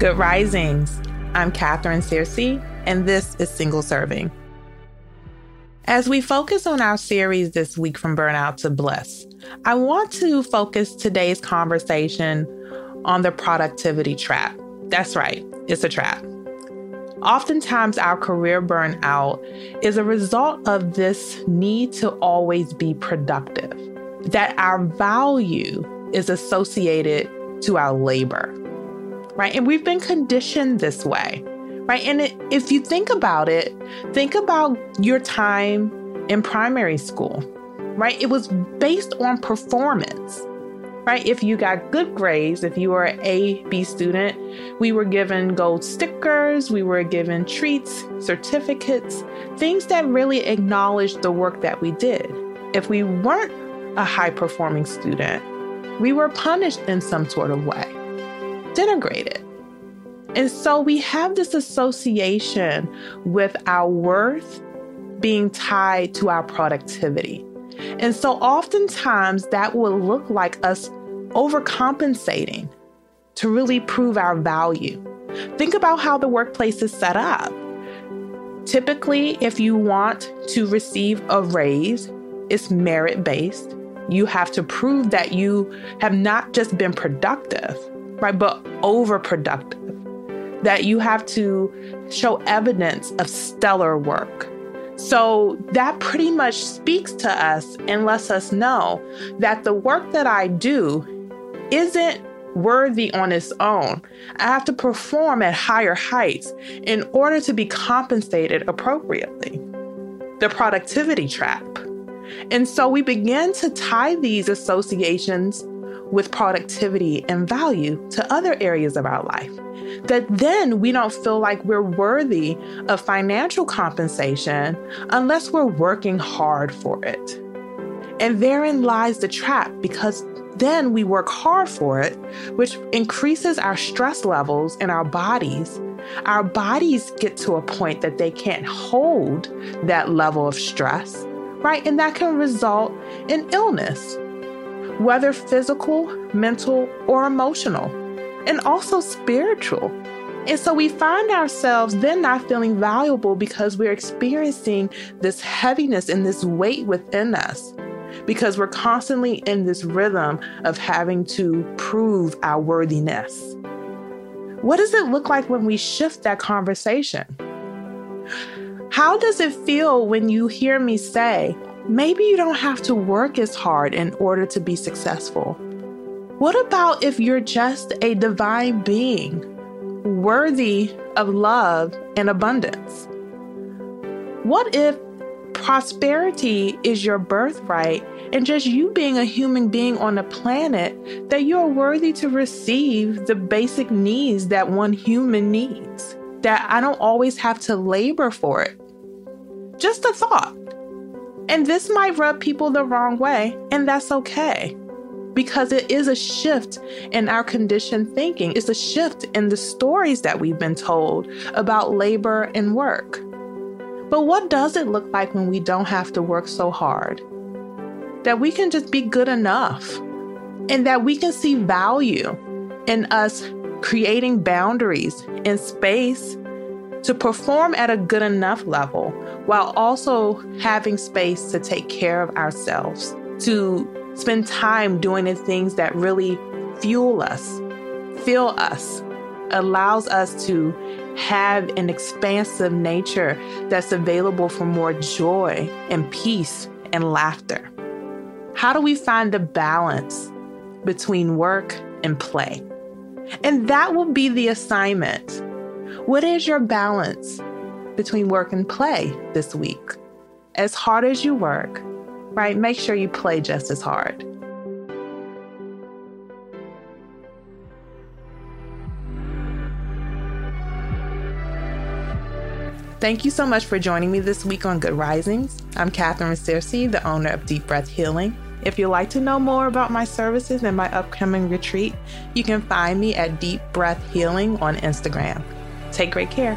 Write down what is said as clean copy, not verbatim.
Good Risings. I'm Katherine Searcy, and this is Single Serving. As we focus on our series this week, From Burnout to Bliss, I want to focus today's conversation on the productivity trap. That's right, it's a trap. Oftentimes, our career burnout is a result of this need to always be productive, that our value is associated to our labor, right? And we've been conditioned this way, right? And if you think about it, think about your time in primary school, right? It was based on performance, right? If you got good grades, if you were an A, B student, we were given gold stickers, we were given treats, certificates, things that really acknowledged the work that we did. If we weren't a high-performing student, we were punished in some sort of way, denigrated. And so we have this association with our worth being tied to our productivity. And so oftentimes that will look like us overcompensating to really prove our value. Think about how the workplace is set up. Typically, if you want to receive a raise, it's merit-based. You have to prove that you have not just been productive, right, but overproductive, that you have to show evidence of stellar work. So that pretty much speaks to us and lets us know that the work that I do isn't worthy on its own. I have to perform at higher heights in order to be compensated appropriately. The productivity trap. And so we begin to tie these associations with productivity and value to other areas of our life, that then we don't feel like we're worthy of financial compensation unless we're working hard for it. And therein lies the trap, because then we work hard for it, which increases our stress levels in our bodies. Our bodies get to a point that they can't hold that level of stress, right? And that can result in illness, whether physical, mental, or emotional, and also spiritual. And so we find ourselves then not feeling valuable because we're experiencing this heaviness and this weight within us, because we're constantly in this rhythm of having to prove our worthiness. What does it look like when we shift that conversation? How does it feel when you hear me say, maybe you don't have to work as hard in order to be successful? What about if you're just a divine being, worthy of love and abundance? What if prosperity is your birthright and just you being a human being on a planet, that you're worthy to receive the basic needs that one human needs? That I don't always have to labor for it. Just a thought. And this might rub people the wrong way, and that's okay, because it is a shift in our conditioned thinking. It's a shift in the stories that we've been told about labor and work. But what does it look like when we don't have to work so hard? That we can just be good enough, and that we can see value in us creating boundaries and space to perform at a good enough level, while also having space to take care of ourselves, to spend time doing the things that really fuel us, fill us, allows us to have an expansive nature that's available for more joy and peace and laughter. How do we find the balance between work and play? And that will be the assignment. What is your balance between work and play this week? As hard as you work, right? Make sure you play just as hard. Thank you so much for joining me this week on Good Risings. I'm Katherine Searcy, the owner of Deep Breath Healing. If you'd like to know more about my services and my upcoming retreat, you can find me at Deep Breath Healing on Instagram. Take great care.